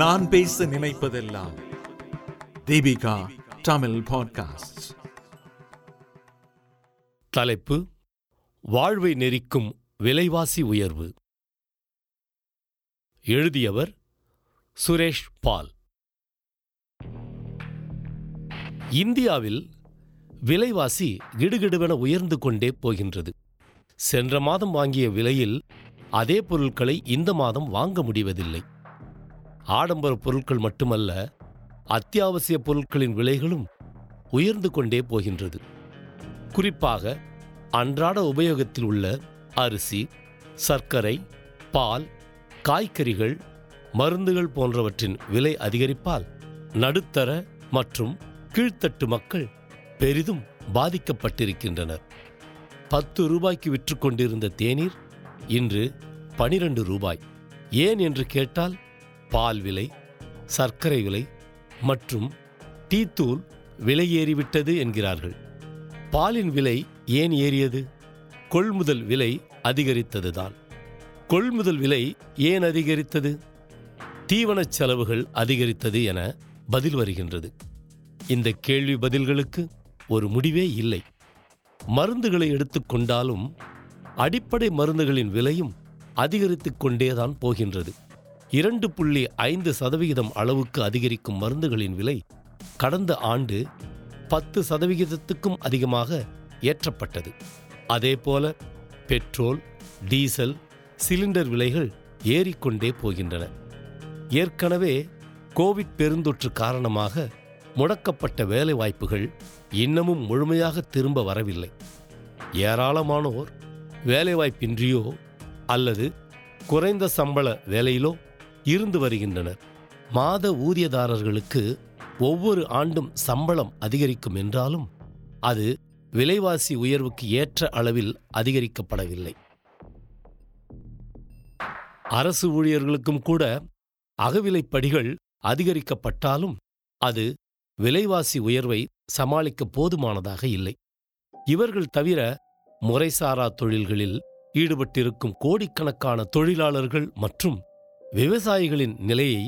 நான் பேச நினைப்பதெல்லாம் தீபிகா தமிழ் பாட்காஸ்ட். தலைப்பு: வாழ்வை நெறிக்கும் விலைவாசி உயர்வு. எழுதியவர் சுரேஷ் பால். இந்தியாவில் விலைவாசி கிடுகிடுவென உயர்ந்து கொண்டே போகின்றது. சென்ற மாதம் வாங்கிய விலையில் அதே பொருட்களை இந்த மாதம் வாங்க முடிவதில்லை. ஆடம்பர பொருட்கள் மட்டுமல்ல, அத்தியாவசிய பொருட்களின் விலைகளும் உயர்ந்து கொண்டே போகின்றது. குறிப்பாக அன்றாட உபயோகத்தில் உள்ள அரிசி, சர்க்கரை, பால், காய்கறிகள், மருந்துகள் போன்றவற்றின் விலை அதிகரிப்பால் நடுத்தர மற்றும் கீழ்த்தட்டு மக்கள் பெரிதும் பாதிக்கப்பட்டிருக்கின்றனர். 10 ரூபாய்க்கு விற்றுக்கொண்டிருந்த தேநீர் இன்று 12 ரூபாய். ஏன் என்று கேட்டால், பால் விலை, சர்க்கரை விலை மற்றும் டீத்தூள் விலை ஏறிவிட்டது என்கிறார்கள். பாலின் விலை ஏன் ஏறியது? கொள்முதல் விலை அதிகரித்ததுதான். கொள்முதல் விலை ஏன் அதிகரித்தது? தீவனச் செலவுகள் அதிகரித்தது என பதில் வருகின்றது. இந்த கேள்வி பதில்களுக்கு ஒரு முடிவே இல்லை. மருந்துகளை எடுத்துக்கொண்டாலும் அடிப்படை மருந்துகளின் விலையும் அதிகரித்து கொண்டேதான் போகின்றது. 2.5% அளவுக்கு அதிகரிக்கும் மருந்துகளின் விலை கடந்த ஆண்டு 10% அதிகமாக ஏற்றப்பட்டது. அதேபோல பெட்ரோல், டீசல், சிலிண்டர் விலைகள் ஏறிக்கொண்டே போகின்றன. ஏற்கனவே கோவிட் பெருந்தொற்று காரணமாக முடக்கப்பட்ட வேலைவாய்ப்புகள் இன்னமும் முழுமையாக திரும்ப வரவில்லை. ஏராளமானோர் வேலைவாய்ப்பின்றியோ அல்லது குறைந்த சம்பள வேலையிலோ இருந்து வருகின்றனர். மாத ஊதியதாரர்களுக்கு ஒவ்வொரு ஆண்டும் சம்பளம் அதிகரிக்கும் என்றாலும் அது விலைவாசி உயர்வுக்கு ஏற்ற அளவில் அதிகரிக்கப்படவில்லை. அரசு ஊழியர்களுக்கும் கூட அகவிலைப்படிகள் அதிகரிக்கப்பட்டாலும் அது விலைவாசி உயர்வை சமாளிக்க போதுமானதாக இல்லை. இவர்கள் தவிர முறைசாரா தொழில்களில் ஈடுபட்டிருக்கும் கோடிக்கணக்கான தொழிலாளர்கள் மற்றும் விவசாயிகளின் நிலையை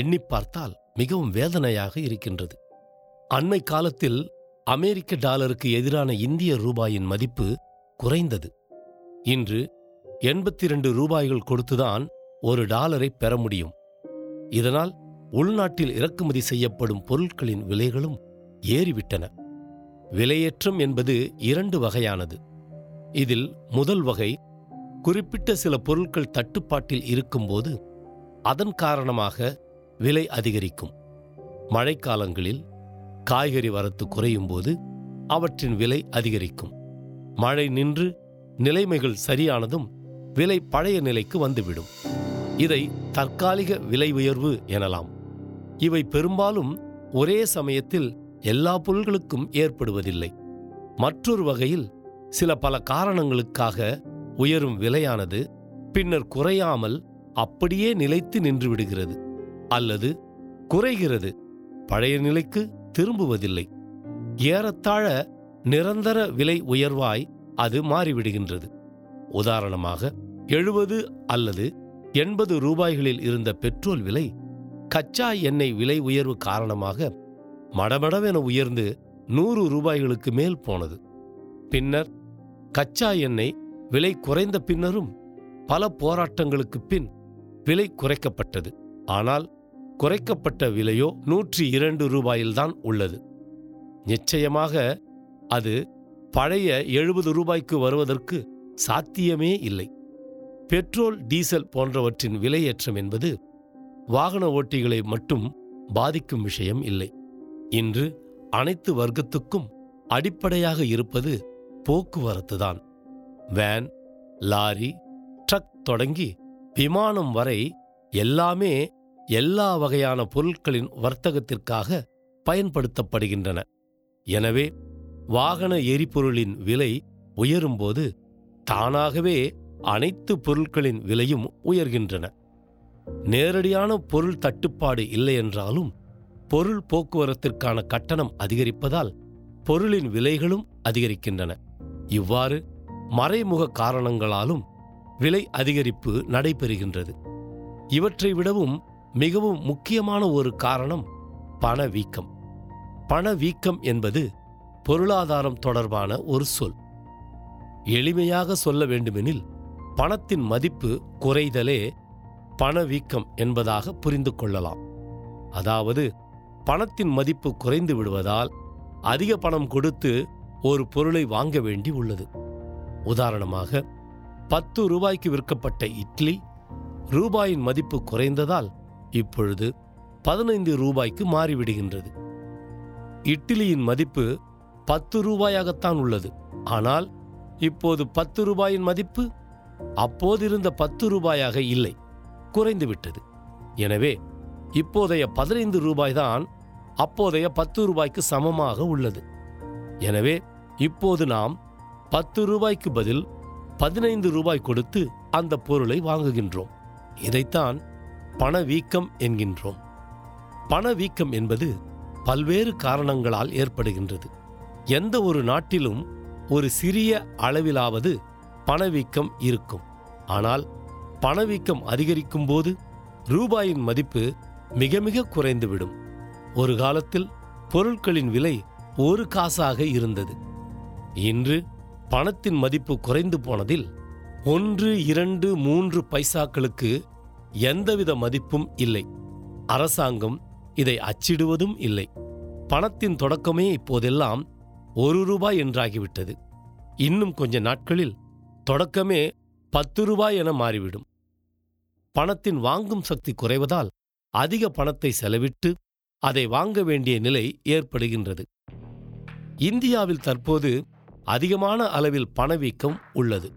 எண்ணி பார்த்தால் மிகவும் வேதனையாக இருக்கின்றது. அண்மை காலத்தில் அமெரிக்க டாலருக்கு எதிரான இந்திய ரூபாயின் மதிப்பு குறைந்தது. இன்று 82 ரூபாய்கள் கொடுத்துதான் $1 பெற முடியும். இதனால் உள்நாட்டில் இறக்குமதி செய்யப்படும் பொருட்களின் விலைகளும் ஏறிவிட்டன. விலையேற்றம் என்பது 2 வகையானது. இதில் முதல் வகை, குறிப்பிட்ட சில பொருட்கள் தட்டுப்பாட்டில் இருக்கும்போது அதன் காரணமாக விலை அதிகரிக்கும். மழைக்காலங்களில் காய்கறி வரத்து குறையும் போது அவற்றின் விலை அதிகரிக்கும். மழை நின்று நிலைமைகள் சரியானதும் விலை பழைய நிலைக்கு வந்துவிடும். இதை தற்காலிக விலை உயர்வு எனலாம். இவை பெரும்பாலும் ஒரே சமயத்தில் எல்லா பொருட்களுக்கும் ஏற்படுவதில்லை. மற்றொரு வகையில் சில பல காரணங்களுக்காக உயரும் விலையானது பின்னர் குறையாமல் அப்படியே நிலைத்து நின்றுவிடுகிறது அல்லது குறைகிறது, பழைய நிலைக்கு திரும்புவதில்லை. ஏறத்தாழ நிரந்தர விலை உயர்வாய் அது மாறிவிடுகின்றது. உதாரணமாக 70 அல்லது 80 ரூபாய்களில் இருந்த பெட்ரோல் விலை கச்சா எண்ணெய் விலை உயர்வு காரணமாக மடமடவென உயர்ந்து 100 ரூபாய்களுக்கு மேல் போனது. பின்னர் கச்சா எண்ணெய் விலை குறைந்த பின்னரும் பல போராட்டங்களுக்கு பின் விலை குறைக்கப்பட்டது. ஆனால் குறைக்கப்பட்ட விலையோ 102 ரூபாயில்தான் உள்ளது. நிச்சயமாக அது பழைய 70 ரூபாய்க்கு வருவதற்கு சாத்தியமே இல்லை. பெட்ரோல், டீசல் போன்றவற்றின் விலையேற்றம் என்பது வாகன ஓட்டிகளை மட்டும் பாதிக்கும் விஷயம் இல்லை. இன்று அனைத்து வர்க்கத்துக்கும் அடிப்படையாக இருப்பது போக்குவரத்துதான். வேன், லாரி, ட்ரக் தொடங்கி விமானம் வரை எல்லாமே எல்லா வகையான பொருட்களின் வர்த்தகத்திற்காக பயன்படுத்தப்படுகின்றன. எனவே வாகன எரிபொருளின் விலை உயரும்போது தானாகவே அனைத்து பொருட்களின் விலையும் உயர்கின்றன. நேரடியான பொருள் தட்டுப்பாடு இல்லையென்றாலும் பொருள் போக்குவரத்திற்கான கட்டணம் அதிகரிப்பதால் பொருளின் விலைகளும் அதிகரிக்கின்றன. இவ்வாறு மறைமுக காரணங்களாலும் விலை அதிகரிப்பு நடைபெறுகின்றது. இவற்றை விடவும் மிகவும் முக்கியமான ஒரு காரணம் பணவீக்கம். பணவீக்கம் என்பது பொருளாதாரம் தொடர்பான ஒரு சொல். எளிமையாக சொல்ல வேண்டுமெனில் பணத்தின் மதிப்பு குறைதலே பணவீக்கம் என்பதாக புரிந்து கொள்ளலாம். அதாவது பணத்தின் மதிப்பு குறைந்து விடுவதால் அதிக பணம் கொடுத்து ஒரு பொருளை வாங்க வேண்டி உள்ளது. உதாரணமாக 10 ரூபாய்க்கு விற்கப்பட்ட இட்லி ரூபாயின் மதிப்பு குறைந்ததால் இப்பொழுது 15 ரூபாய்க்கு மாறிவிடுகின்றது. இட்லியின் மதிப்பு 10 ரூபாயாகத்தான் உள்ளது. ஆனால் இப்போது 10 ரூபாயின் மதிப்பு அப்போதிருந்த 10 ரூபாயாக இல்லை, குறைந்துவிட்டது. எனவே இப்போதைய 15 ரூபாய் தான் அப்போதைய 10 ரூபாய்க்கு சமமாக உள்ளது. எனவே இப்போது நாம் 10 ரூபாய்க்கு பதில் 15 ரூபாய் கொடுத்து அந்த பொருளை வாங்குகின்றோம். இதைத்தான் பணவீக்கம் என்கின்றோம். பணவீக்கம் என்பது பல்வேறு காரணங்களால் ஏற்படுகின்றது. எந்த ஒரு நாட்டிலும் ஒரு சிறிய அளவிலாவது பணவீக்கம் இருக்கும். ஆனால் பணவீக்கம் அதிகரிக்கும் போது ரூபாயின் மதிப்பு மிக மிக குறைந்துவிடும். ஒரு காலத்தில் பொருட்களின் விலை 1 காசாக இருந்தது. இன்று பணத்தின் மதிப்பு குறைந்து போனதில் 1, 2, 3 பைசாக்களுக்கு எந்தவித மதிப்பும் இல்லை. அரசாங்கம் இதை அச்சிடுவதும் இல்லை. பணத்தின் தொடக்கமே இப்போதெல்லாம் 1 ரூபாய் என்றாகிவிட்டது. இன்னும் கொஞ்ச நாட்களில் தொடக்கமே 10 ரூபாய் என மாறிவிடும். பணத்தின் வாங்கும் சக்தி குறைவதால் அதிக பணத்தை செலவிட்டு அதை வாங்க வேண்டிய நிலை ஏற்படுகின்றது. இந்தியாவில் தற்போது அதிகமான அளவில் பணவீக்கம் உள்ளது.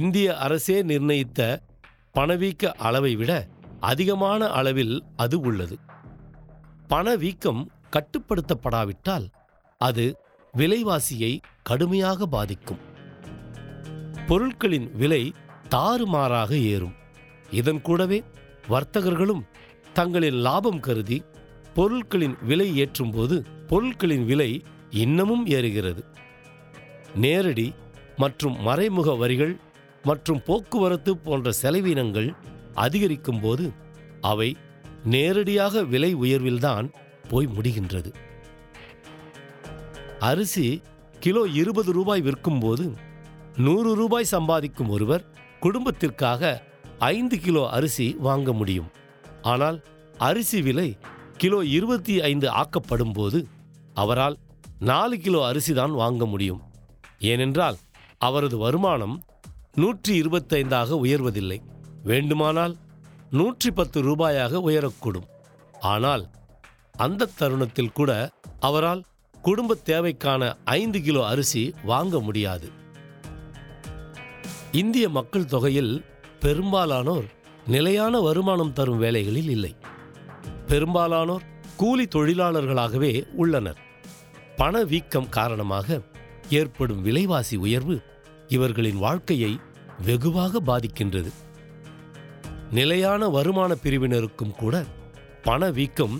இந்திய அரசே நிர்ணயித்த பணவீக்க அளவை விட அதிகமான அளவில் அது உள்ளது. பணவீக்கம் கட்டுப்படுத்தப்படாவிட்டால் அது விலைவாசியை கடுமையாக பாதிக்கும். பொருட்களின் விலை தாறுமாறாக ஏறும். இதன் கூடவே வர்த்தகர்களும் தங்களின் லாபம் கருதி பொருட்களின் விலை ஏற்றும்போது பொருட்களின் விலை இன்னமும் ஏறுகிறது. நேரடி மற்றும் மறைமுக வரிகள் மற்றும் போக்குவரத்து போன்ற செலவினங்கள் அதிகரிக்கும் போது அவை நேரடியாக விலை உயர்வில்தான் போய் முடிகின்றது. அரிசி கிலோ 20 ரூபாய் விற்கும்போது 100 ரூபாய் சம்பாதிக்கும் ஒருவர் குடும்பத்திற்காக 5 கிலோ அரிசி வாங்க முடியும். ஆனால் அரிசி விலை கிலோ 25 ஆக்கப்படும் போது அவரால் 4 கிலோ அரிசி தான் வாங்க முடியும். ஏனென்றால் அவரது வருமானம் 125ஆக உயர்வதில்லை. வேண்டுமானால் 110 ரூபாயாக உயரக்கூடும். ஆனால் அந்த தருணத்தில் கூட அவரால் குடும்ப தேவைக்கான 5 கிலோ அரிசி வாங்க முடியாது. இந்திய மக்கள் தொகையில் பெரும்பாலானோர் நிலையான வருமானம் தரும் வேலைகளில் இல்லை. பெரும்பாலானோர் கூலி தொழிலாளர்களாகவே உள்ளனர். பணவீக்கம் காரணமாக ஏற்படும் விலைவாசி உயர்வு இவர்களின் வாழ்க்கையை வெகுவாக பாதிக்கின்றது. நிலையான வருமான பிரிவினருக்கும் கூட பணவீக்கம்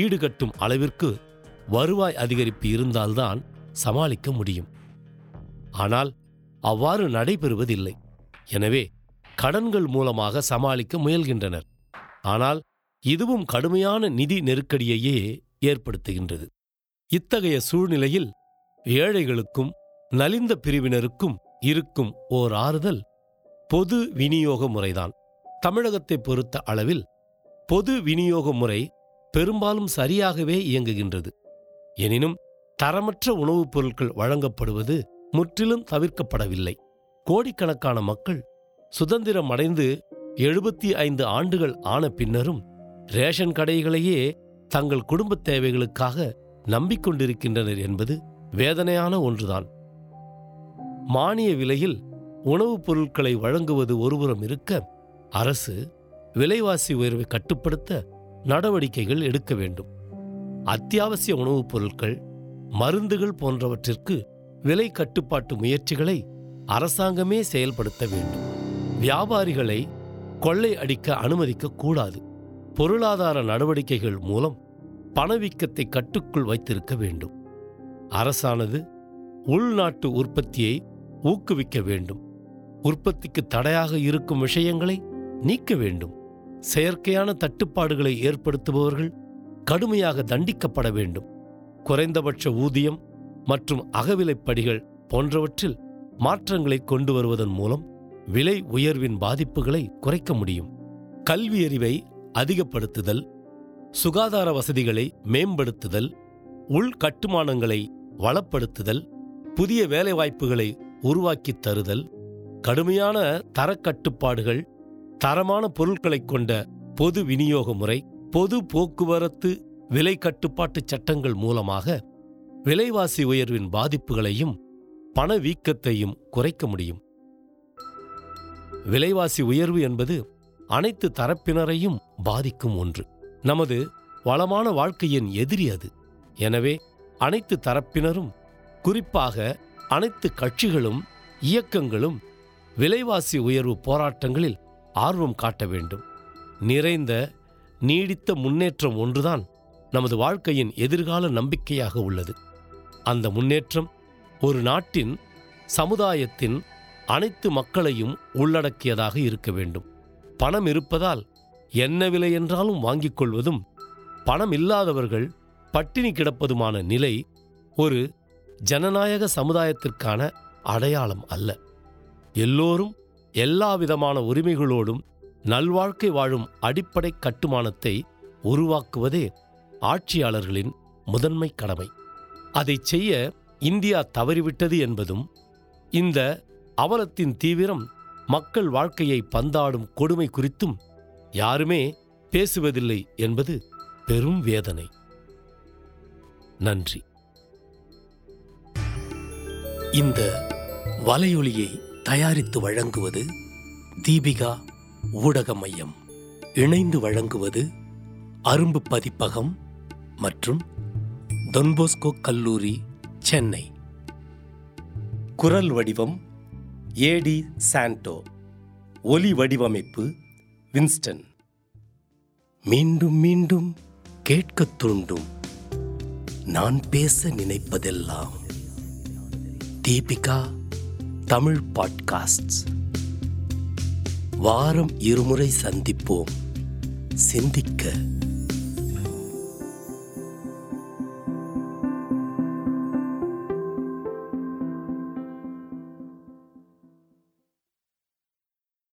ஈடுகட்டும் அளவிற்கு வருவாய் அதிகரிப்பு இருந்தால்தான் சமாளிக்க முடியும். ஆனால் அவ்வாறு நடைபெறுவதில்லை. எனவே கடன்கள் மூலமாக சமாளிக்க முயல்கின்றனர். ஆனால் இதுவும் கடுமையான நிதி நெருக்கடியையே ஏற்படுத்துகின்றது. இத்தகைய சூழ்நிலையில் ஏழைகளுக்கும் நலிந்த பிரிவினருக்கும் இருக்கும் ஓர் ஆறுதல் பொது விநியோக முறைதான். தமிழகத்தை பொறுத்த அளவில் பொது விநியோக முறை பெரும்பாலும் சரியாகவே இயங்குகின்றது. எனினும் தரமற்ற உணவுப் பொருட்கள் வழங்கப்படுவது முற்றிலும் தவிர்க்கப்படவில்லை. கோடிக்கணக்கான மக்கள் சுதந்திரம் அடைந்து 75 ஆண்டுகள் ஆன பின்னரும் ரேஷன் கடைகளையே தங்கள் குடும்ப தேவைகளுக்காக நம்பிக்கொண்டிருக்கின்றனர் என்பது வேதனையான ஒன்றுதான். மானிய விலையில் உணவுப் பொருட்களை வழங்குவது ஒருபுறம் இருக்க, அரசு விலைவாசி உயர்வை கட்டுப்படுத்த நடவடிக்கைகள் எடுக்க வேண்டும். அத்தியாவசிய உணவுப் பொருட்கள், மருந்துகள் போன்றவற்றிற்கு விலை கட்டுப்பாட்டு முயற்சிகளை அரசாங்கமே செயல்படுத்த வேண்டும். வியாபாரிகளை கொள்ளை அடிக்க அனுமதிக்கக்கூடாது. பொருளாதார நடவடிக்கைகள் மூலம் பணவீக்கத்தை கட்டுக்குள் வைத்திருக்க வேண்டும். அரசானது உள்நாட்டு உற்பத்தியை ஊக்குவிக்க வேண்டும். உற்பத்திக்கு தடையாக இருக்கும் விஷயங்களை நீக்க வேண்டும். செயற்கையான தட்டுப்பாடுகளை ஏற்படுத்துபவர்கள் கடுமையாக தண்டிக்கப்பட வேண்டும். குறைந்தபட்ச ஊதியம் மற்றும் அகவிலைப்படிகள் போன்றவற்றில் மாற்றங்களை கொண்டு வருவதன் மூலம் விலை உயர்வின் பாதிப்புகளை குறைக்க முடியும். கல்வியறிவை அதிகப்படுத்துதல், சுகாதார வசதிகளை மேம்படுத்துதல், உள்கட்டுமானங்களை வளப்படுத்துதல், புதிய வேலைவாய்ப்புகளை உருவாக்கித் தருதல், கடுமையான தரக்கட்டுப்பாடுகள், தரமான பொருட்களை கொண்ட பொது விநியோக முறை, பொது போக்குவரத்து விலை கட்டுப்பாட்டு சட்டங்கள் மூலமாக விலைவாசி உயர்வின் பாதிப்புகளையும் பணவீக்கத்தையும் குறைக்க முடியும். விலைவாசி உயர்வு என்பது அனைத்து தரப்பினரையும் பாதிக்கும் ஒன்று. நமது வளமான வாழ்க்கையின் எதிரி அது. எனவே அனைத்து தரப்பினரும், குறிப்பாக அனைத்து கட்சிகளும் இயக்கங்களும் விலைவாசி உயர்வு போராட்டங்களில் ஆர்வம் காட்ட வேண்டும். நிறைந்த நீடித்த முன்னேற்றம் ஒன்றுதான் நமது வாழ்க்கையின் எதிர்கால நம்பிக்கையாக உள்ளது. அந்த முன்னேற்றம் ஒரு நாட்டின், சமுதாயத்தின் அனைத்து மக்களையும் உள்ளடக்கியதாக இருக்க வேண்டும். பணம் இருப்பதால் என்ன விலை என்றாலும் வாங்கிக் கொள்வதும் பணம் இல்லாதவர்கள் பட்டினி கிடப்பதுமான நிலை ஒரு ஜனநாயக சமுதாயத்திற்கான அடையாளம் அல்ல. எல்லோரும் எல்லா விதமான உரிமைகளோடும் நல்வாழ்க்கை வாழும் அடிப்படை கட்டுமானத்தை உருவாக்குவதே ஆட்சியாளர்களின் முதன்மை கடமை. அதை செய்ய இந்தியா தவறிவிட்டது என்பதும் இந்த அவலத்தின் தீவிரம், மக்கள் வாழ்க்கையை பந்தாடும் கொடுமை குறித்தும் யாருமே பேசுவதில்லை என்பது பெரும் வேதனை. நன்றி. இந்த வலையொலியை தயாரித்து வழங்குவது தீபிகா ஊடக மையம். இணைந்து வழங்குவது அரும்பு பதிப்பகம் மற்றும் தொன்போஸ்கோ கல்லூரி, சென்னை. குரல் வடிவம் ஏடி சாண்டோ. ஒலி வடிவமைப்பு வின்ஸ்டன். மீண்டும் மீண்டும் கேட்கத் தூண்டும் நான் பேச நினைப்பதெல்லாம். தீபிகா தமிழ் பாட்காஸ்ட். வாரம் 2 முறை சந்திப்போம். சிந்திக்க